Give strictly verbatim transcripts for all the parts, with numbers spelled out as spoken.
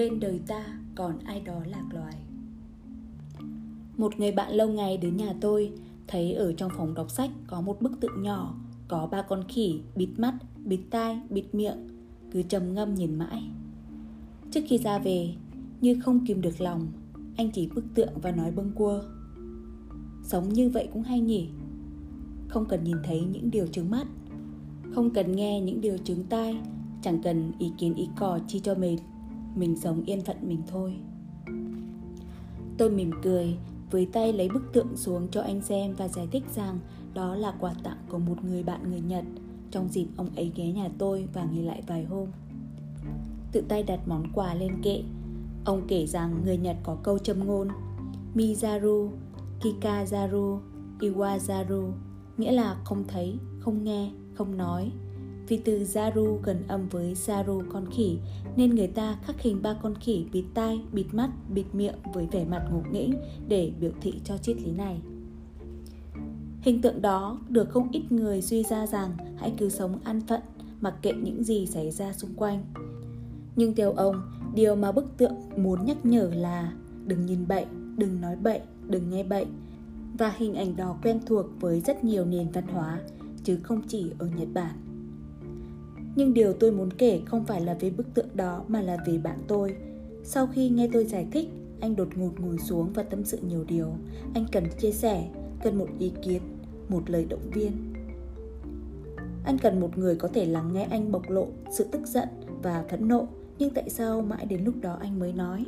bên đời ta còn ai đó lạc loài. Một người bạn lâu ngày đến nhà tôi, thấy ở trong phòng đọc sách có một bức tượng nhỏ, có ba con khỉ bịt mắt, bịt tai, bịt miệng, cứ trầm ngâm nhìn mãi. Trước khi ra về, như không kìm được lòng, anh chỉ bức tượng và nói bâng quơ: sống như vậy cũng hay nhỉ. Không cần nhìn thấy những điều chướng mắt, không cần nghe những điều chướng tai, chẳng cần ý kiến ý cò chi cho mệt, mình sống yên phận mình thôi. Tôi mỉm cười, với tay lấy bức tượng xuống cho anh xem và giải thích rằng đó là quà tặng của một người bạn người Nhật trong dịp ông ấy ghé nhà tôi và nghỉ lại vài hôm. Tự tay đặt món quà lên kệ, ông kể rằng người Nhật có câu châm ngôn Mizaru, Kikazaru, Iwazaru, nghĩa là không thấy, không nghe, không nói. Vì từ zaru gần âm với saru con khỉ, nên người ta khắc hình ba con khỉ bịt tai, bịt mắt, bịt miệng với vẻ mặt ngộ nghĩnh để biểu thị cho triết lý này. Hình tượng đó được không ít người suy ra rằng hãy cứ sống an phận, mặc kệ những gì xảy ra xung quanh. Nhưng theo ông, điều mà bức tượng muốn nhắc nhở là đừng nhìn bậy, đừng nói bậy, đừng nghe bậy. Và hình ảnh đó quen thuộc với rất nhiều nền văn hóa, chứ không chỉ ở Nhật Bản. Nhưng điều tôi muốn kể không phải là về bức tượng đó mà là về bạn tôi. Sau khi nghe tôi giải thích, anh đột ngột ngồi xuống và tâm sự nhiều điều. Anh cần chia sẻ, cần một ý kiến, một lời động viên. Anh cần một người có thể lắng nghe anh bộc lộ sự tức giận và phẫn nộ. Nhưng tại sao mãi đến lúc đó anh mới nói?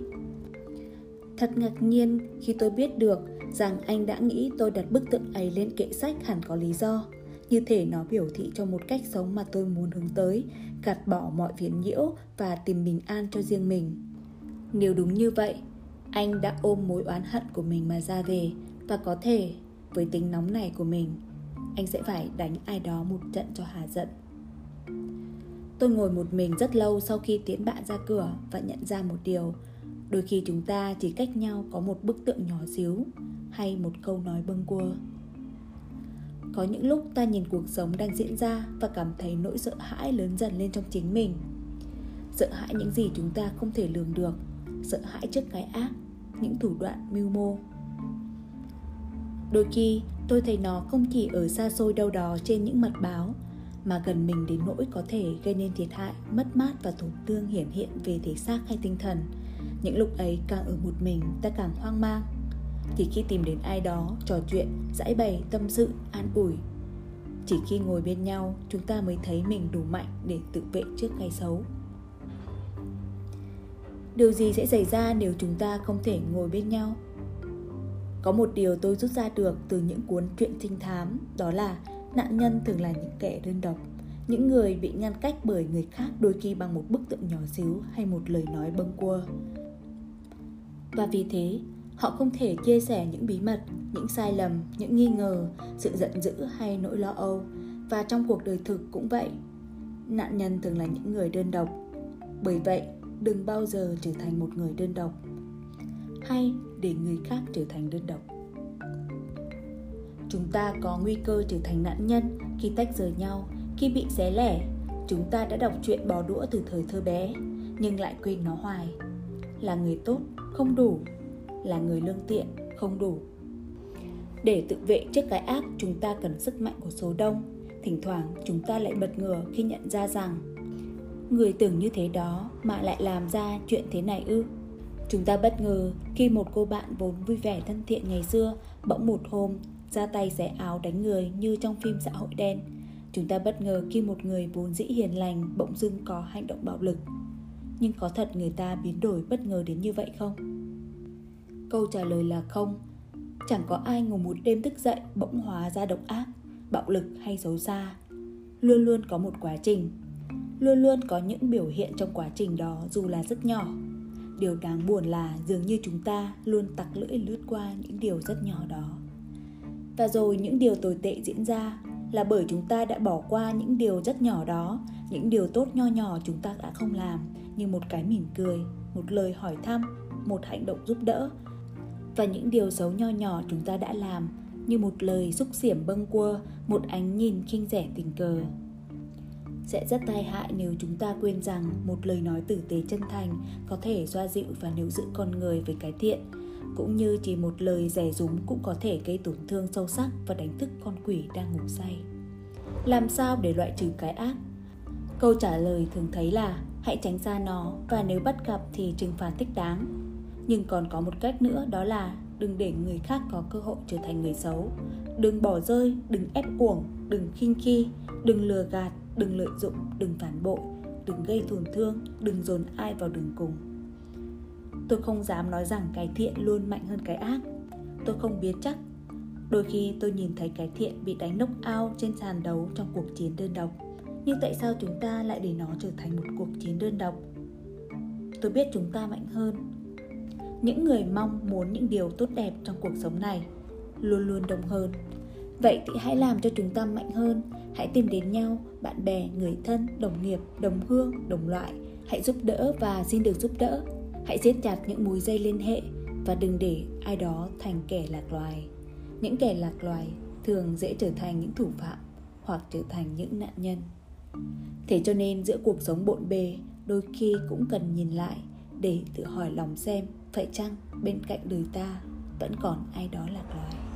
Thật ngạc nhiên khi tôi biết được rằng anh đã nghĩ tôi đặt bức tượng ấy lên kệ sách hẳn có lý do. Như thể nó biểu thị cho một cách sống mà tôi muốn hướng tới, gạt bỏ mọi phiền nhiễu và tìm bình an cho riêng mình. Nếu đúng như vậy, anh đã ôm mối oán hận của mình mà ra về, và có thể, với tính nóng này của mình, anh sẽ phải đánh ai đó một trận cho hả giận. Tôi ngồi một mình rất lâu sau khi tiễn bạn ra cửa và nhận ra một điều. Đôi khi chúng ta chỉ cách nhau có một bức tượng nhỏ xíu hay một câu nói bâng quơ. Có những lúc ta nhìn cuộc sống đang diễn ra và cảm thấy nỗi sợ hãi lớn dần lên trong chính mình. Sợ hãi những gì chúng ta không thể lường được, sợ hãi trước cái ác, những thủ đoạn mưu mô. Đôi khi tôi thấy nó không chỉ ở xa xôi đâu đó trên những mặt báo, mà gần mình đến nỗi có thể gây nên thiệt hại, mất mát và tổn thương hiển hiện về thể xác hay tinh thần. Những lúc ấy càng ở một mình ta càng hoang mang. Thì khi tìm đến ai đó, trò chuyện, giãi bày, tâm sự, an ủi, chỉ khi ngồi bên nhau chúng ta mới thấy mình đủ mạnh để tự vệ trước cái xấu. Điều gì sẽ xảy ra nếu chúng ta không thể ngồi bên nhau? Có một điều tôi rút ra được từ những cuốn truyện trinh thám, đó là nạn nhân thường là những kẻ đơn độc, những người bị ngăn cách bởi người khác, đôi khi bằng một bức tượng nhỏ xíu hay một lời nói bâng quơ. Và vì thế, họ không thể chia sẻ những bí mật, những sai lầm, những nghi ngờ, sự giận dữ hay nỗi lo âu. Và trong cuộc đời thực cũng vậy. Nạn nhân thường là những người đơn độc. Bởi vậy, đừng bao giờ trở thành một người đơn độc. Hay để người khác trở thành đơn độc. Chúng ta có nguy cơ trở thành nạn nhân khi tách rời nhau, khi bị xé lẻ. Chúng ta đã đọc truyện bó đũa từ thời thơ bé, nhưng lại quên nó hoài. Là người tốt, không đủ. Là người lương thiện, không đủ. Để tự vệ trước cái ác, chúng ta cần sức mạnh của số đông. Thỉnh thoảng chúng ta lại bật ngửa khi nhận ra rằng người tưởng như thế đó mà lại làm ra chuyện thế này ư. Chúng ta bất ngờ khi một cô bạn vốn vui vẻ thân thiện ngày xưa bỗng một hôm ra tay xé áo đánh người như trong phim xã hội đen. Chúng ta bất ngờ khi một người vốn dĩ hiền lành bỗng dưng có hành động bạo lực. Nhưng có thật người ta biến đổi bất ngờ đến như vậy không? Câu trả lời là không. Chẳng có ai ngồi một đêm thức dậy bỗng hóa ra độc ác, bạo lực hay xấu xa. Luôn luôn có một quá trình. Luôn luôn có những biểu hiện trong quá trình đó dù là rất nhỏ. Điều đáng buồn là dường như chúng ta luôn tặc lưỡi lướt qua những điều rất nhỏ đó. Và rồi những điều tồi tệ diễn ra là bởi chúng ta đã bỏ qua những điều rất nhỏ đó. Những điều tốt nho nhỏ chúng ta đã không làm, như một cái mỉm cười, một lời hỏi thăm, một hành động giúp đỡ. Và những điều xấu nho nhỏ chúng ta đã làm, như một lời xúc xỉm bâng quơ, một ánh nhìn khinh rẻ tình cờ. sẽ rất tai hại nếu chúng ta quên rằng một lời nói tử tế chân thành có thể xoa dịu và níu giữ con người với cái thiện, cũng như chỉ một lời dè dúng cũng có thể gây tổn thương sâu sắc và đánh thức con quỷ đang ngủ say. Làm sao để loại trừ cái ác? Câu trả lời thường thấy là hãy tránh xa nó và nếu bắt gặp thì trừng phạt thích đáng. Nhưng còn có một cách nữa, đó là đừng để người khác có cơ hội trở thành người xấu. Đừng bỏ rơi, đừng ép uổng, đừng khinh khi, đừng lừa gạt, đừng lợi dụng, đừng phản bội, đừng gây tổn thương, đừng dồn ai vào đường cùng. Tôi không dám nói rằng cái thiện luôn mạnh hơn cái ác. Tôi không biết chắc. Đôi khi tôi nhìn thấy cái thiện bị đánh knock-out trên sàn đấu trong cuộc chiến đơn độc. Nhưng tại sao chúng ta lại để nó trở thành một cuộc chiến đơn độc? Tôi biết chúng ta mạnh hơn. Những người mong muốn những điều tốt đẹp trong cuộc sống này luôn luôn đông hơn. Vậy thì hãy làm cho chúng ta mạnh hơn. Hãy tìm đến nhau, bạn bè, người thân, đồng nghiệp, đồng hương, đồng loại. Hãy giúp đỡ và xin được giúp đỡ. Hãy siết chặt những mối dây liên hệ và đừng để ai đó thành kẻ lạc loài. Những kẻ lạc loài thường dễ trở thành những thủ phạm hoặc trở thành những nạn nhân. Thế cho nên giữa cuộc sống bộn bề, đôi khi cũng cần nhìn lại để tự hỏi lòng xem phải chăng bên cạnh đời ta vẫn còn ai đó lạc loài.